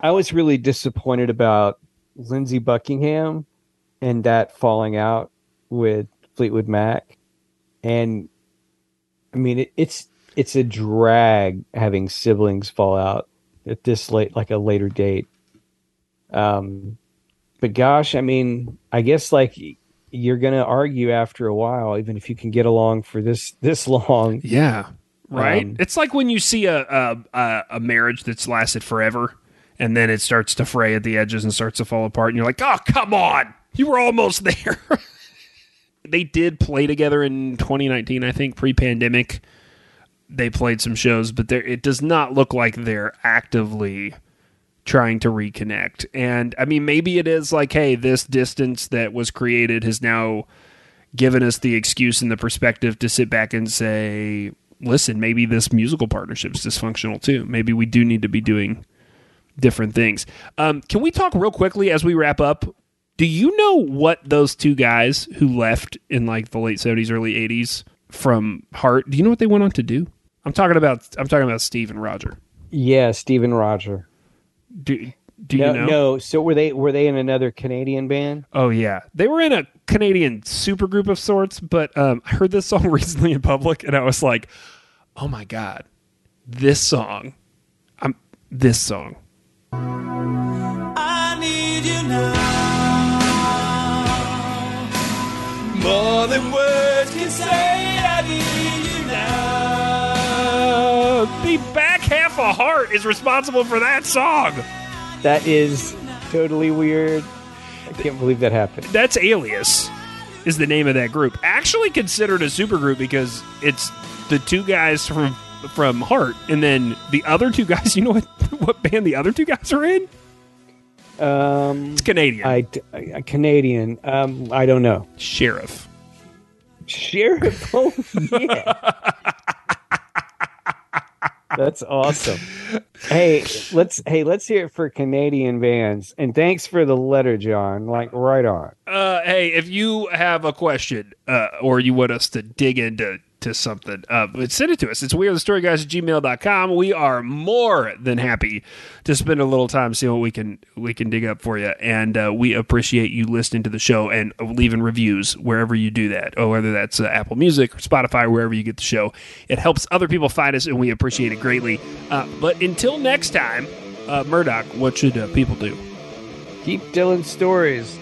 I was really disappointed about Lindsey Buckingham and that falling out with Fleetwood Mac. And I mean, it's a drag having siblings fall out at this late, like a later date. But gosh, I mean, I guess like you're going to argue after a while, even if you can get along for this long. Yeah. Right? It's like when you see a marriage that's lasted forever and then it starts to fray at the edges and starts to fall apart and you're like, oh, come on. You were almost there. They did play together in 2019, I think, pre-pandemic. They played some shows, but it does not look like they're actively trying to reconnect. And, I mean, maybe it is like, hey, this distance that was created has now given us the excuse and the perspective to sit back and say, listen, maybe this musical partnership's dysfunctional too. Maybe we do need to be doing different things. Can we talk real quickly as we wrap up? Do you know what those two guys who left in like the late 70s, early 80s from Heart, do you know what they went on to do? I'm talking about Steve and Roger. Yeah, Steve and Roger. Do you know? No. So were they in another Canadian band? Oh yeah, they were in a Canadian supergroup of sorts. But I heard this song recently in public, and I was like, "Oh my god, this song." I need you now, more than words can say. I need you now. The back half of Heart is responsible for that song. That is totally weird. I can't believe that happened. That's Alias, is the name of that group. Actually considered a supergroup because it's the two guys from Heart, and then the other two guys. You know what band the other two guys are in? It's Canadian. Canadian. I don't know. Sheriff. Oh yeah. That's awesome. Hey, let's hear it for Canadian bands. And thanks for the letter, John. Like, right on. Hey, if you have a question or you want us to dig into something, send it to us. It's wearethestoryguys@gmail.com. We are more than happy to spend a little time seeing what we can dig up for you. And we appreciate you listening to the show and leaving reviews wherever you do that, or whether that's Apple Music or Spotify, wherever you get the show. It helps other people find us, and we appreciate it greatly. But until next time, Murdoch, what should people do? Keep telling stories.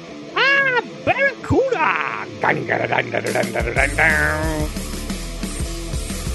Barracuda! Dun, dun, dun, dun, dun, dun, dun, dun.